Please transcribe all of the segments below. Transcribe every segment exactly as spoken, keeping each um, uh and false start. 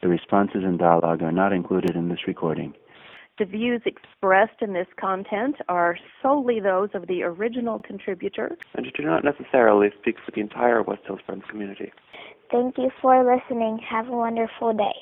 The responses and dialogue are not included in this recording. The views expressed in this content are solely those of the original contributor and do not necessarily speak for the entire West Hills Friends community. Thank you for listening. Have a wonderful day.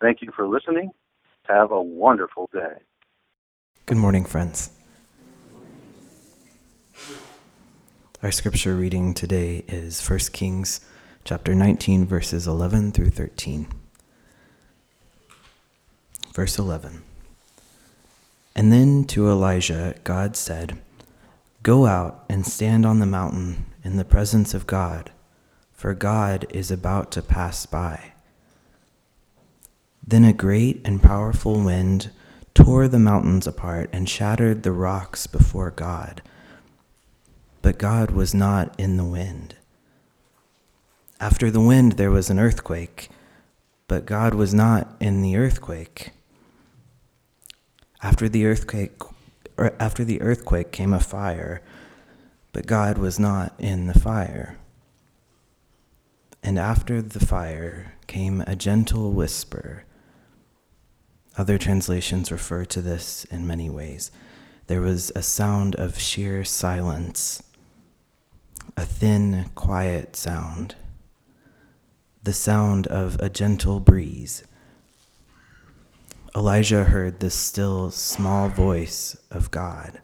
Thank you for listening. Have a wonderful day. Good morning, friends. Our scripture reading today is First Kings chapter nineteen, verses eleven through thirteen. Verse eleven. And then to Elijah God said, "Go out and stand on the mountain in the presence of God, for God is about to pass by." Then a great and powerful wind tore the mountains apart and shattered the rocks before God. But God was not in the wind. After the wind there was an earthquake, but God was not in the earthquake. After the earthquake, or after the earthquake came a fire, but God was not in the fire. And after the fire came a gentle whisper. Other translations refer to this in many ways. There was a sound of sheer silence, a thin, quiet sound, the sound of a gentle breeze. Elijah heard the still, small voice of God.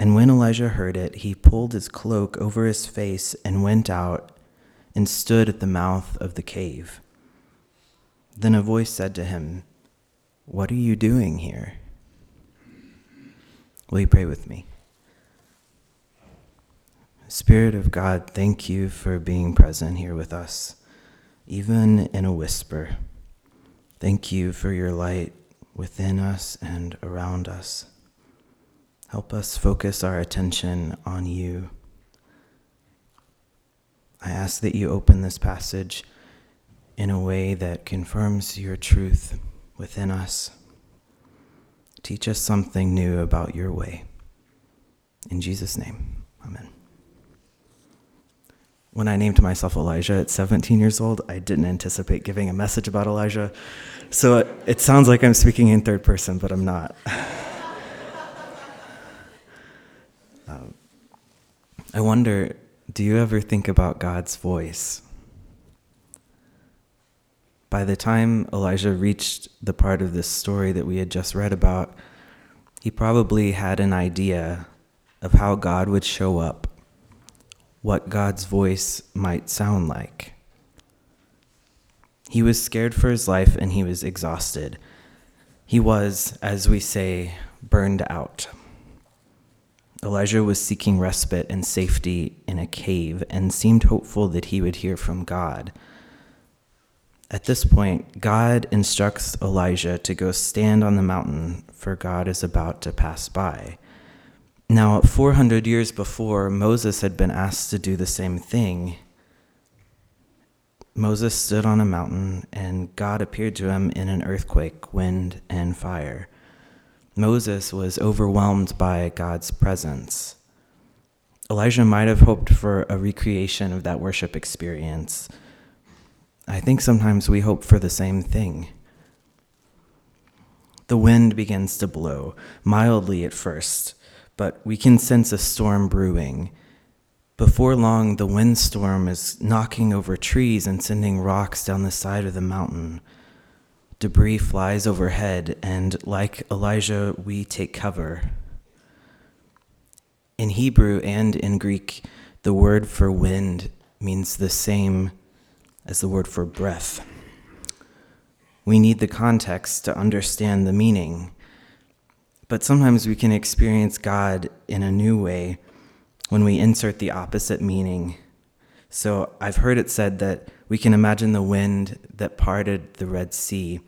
And when Elijah heard it, he pulled his cloak over his face and went out and stood at the mouth of the cave. Then a voice said to him, "What are you doing here?" Will you pray with me? Spirit of God, thank you for being present here with us, even in a whisper. Thank you for your light within us and around us. Help us focus our attention on you. I ask that you open this passage in a way that confirms your truth within us. Teach us something new about your way. In Jesus' name, amen. When I named myself Elijah at seventeen years old, I didn't anticipate giving a message about Elijah. So it, it sounds like I'm speaking in third person, but I'm not. um, I wonder, do you ever think about God's voice? By the time Elijah reached the part of this story that we had just read about, he probably had an idea of how God would show up, what God's voice might sound like. He was scared for his life and he was exhausted. He was, as we say, burned out. Elijah was seeking respite and safety in a cave and seemed hopeful that he would hear from God. At this point, God instructs Elijah to go stand on the mountain, for God is about to pass by. Now, four hundred years before, Moses had been asked to do the same thing. Moses stood on a mountain, and God appeared to him in an earthquake, wind, and fire. Moses was overwhelmed by God's presence. Elijah might have hoped for a recreation of that worship experience. I think sometimes we hope for the same thing. The wind begins to blow, mildly at first, but we can sense a storm brewing. Before long, the windstorm is knocking over trees and sending rocks down the side of the mountain. Debris flies overhead, and like Elijah, we take cover. In Hebrew and in Greek, the word for wind means the same as the word for breath. We need the context to understand the meaning. But sometimes we can experience God in a new way when we insert the opposite meaning. So I've heard it said that we can imagine the wind that parted the Red Sea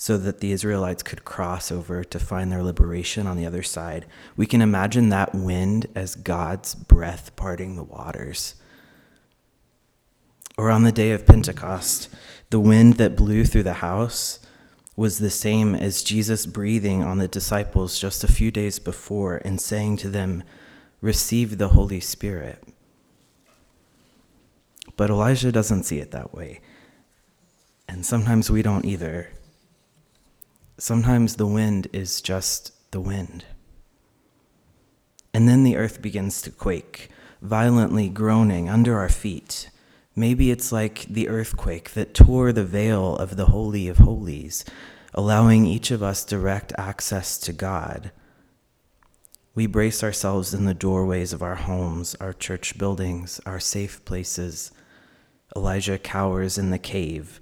so that the Israelites could cross over to find their liberation on the other side. We can imagine that wind as God's breath parting the waters. Or on the day of Pentecost, the wind that blew through the house was the same as Jesus breathing on the disciples just a few days before and saying to them, "Receive the Holy Spirit." But Elijah doesn't see it that way. And sometimes we don't either. Sometimes the wind is just the wind. And then the earth begins to quake, violently groaning under our feet. Maybe it's like the earthquake that tore the veil of the Holy of Holies, allowing each of us direct access to God. We brace ourselves in the doorways of our homes, our church buildings, our safe places. Elijah cowers in the cave,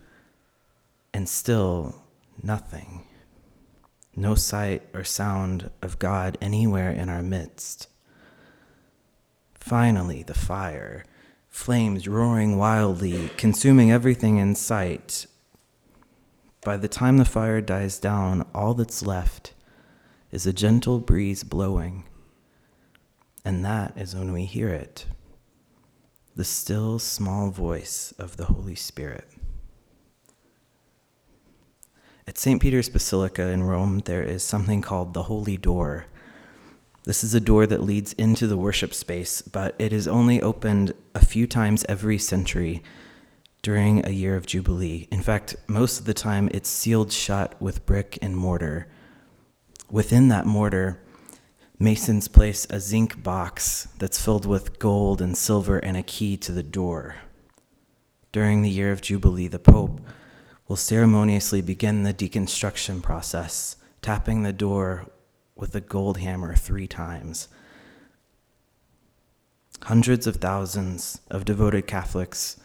and still nothing. No sight or sound of God anywhere in our midst. Finally, the fire, flames roaring wildly, consuming everything in sight. By the time the fire dies down, all that's left is a gentle breeze blowing, and that is when we hear it, the still small voice of the Holy Spirit. At Saint Peter's Basilica in Rome, there is something called the Holy Door. This is a door that leads into the worship space, but it is only opened a few times every century during a year of Jubilee. In fact, most of the time it's sealed shut with brick and mortar. Within that mortar, masons place a zinc box that's filled with gold and silver and a key to the door. During the year of Jubilee, the Pope will ceremoniously begin the deconstruction process, tapping the door with a gold hammer three times. Hundreds of thousands of devoted Catholics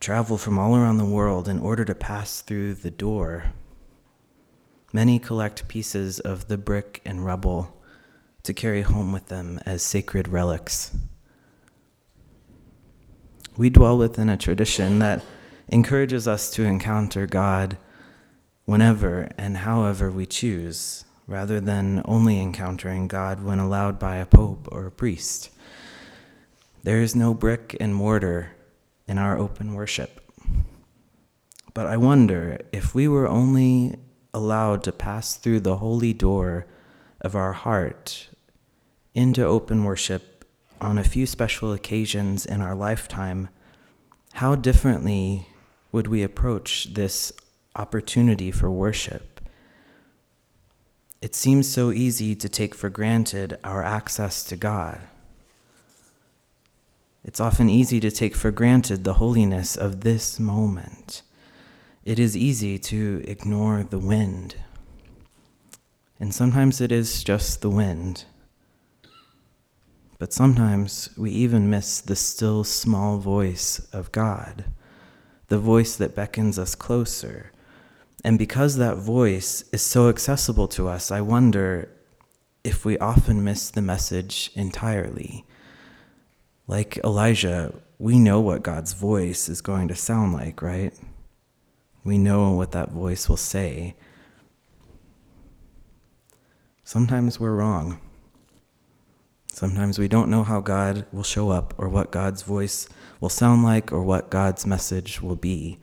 travel from all around the world in order to pass through the door. Many collect pieces of the brick and rubble to carry home with them as sacred relics. We dwell within a tradition that encourages us to encounter God whenever and however we choose, rather than only encountering God when allowed by a pope or a priest. There is no brick and mortar in our open worship. But I wonder if we were only allowed to pass through the holy door of our heart into open worship on a few special occasions in our lifetime, how differently would we approach this opportunity for worship? It seems so easy to take for granted our access to God. It's often easy to take for granted the holiness of this moment. It is easy to ignore the wind. And sometimes it is just the wind. But sometimes we even miss the still small voice of God, the voice that beckons us closer. And because that voice is so accessible to us, I wonder if we often miss the message entirely. Like Elijah, we know what God's voice is going to sound like, right? We know what that voice will say. Sometimes we're wrong. Sometimes we don't know how God will show up or what God's voice will sound like or what God's message will be.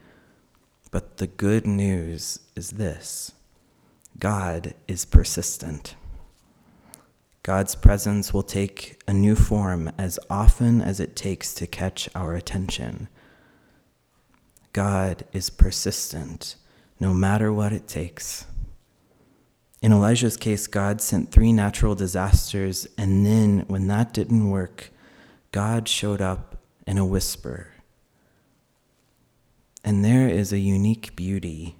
But the good news is this: God is persistent. God's presence will take a new form as often as it takes to catch our attention. God is persistent, no matter what it takes. In Elijah's case, God sent three natural disasters, and then when that didn't work, God showed up in a whisper. And there is a unique beauty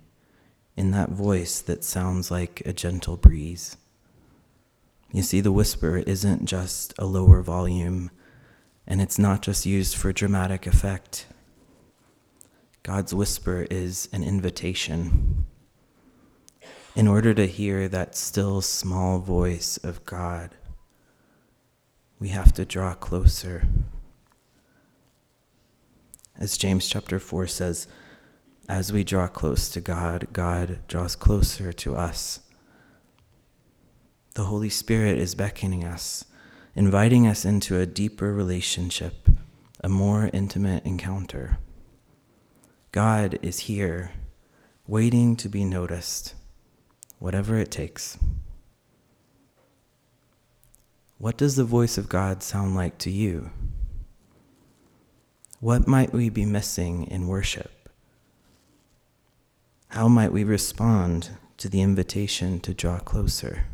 in that voice that sounds like a gentle breeze. You see, the whisper isn't just a lower volume, and it's not just used for dramatic effect. God's whisper is an invitation. In order to hear that still small voice of God, we have to draw closer. As James chapter four says, As we draw close to God, God draws closer to us. The Holy Spirit is beckoning us, inviting us into a deeper relationship, a more intimate encounter. God is here, waiting to be noticed, whatever it takes. What does the voice of God sound like to you? What might we be missing in worship? How might we respond to the invitation to draw closer?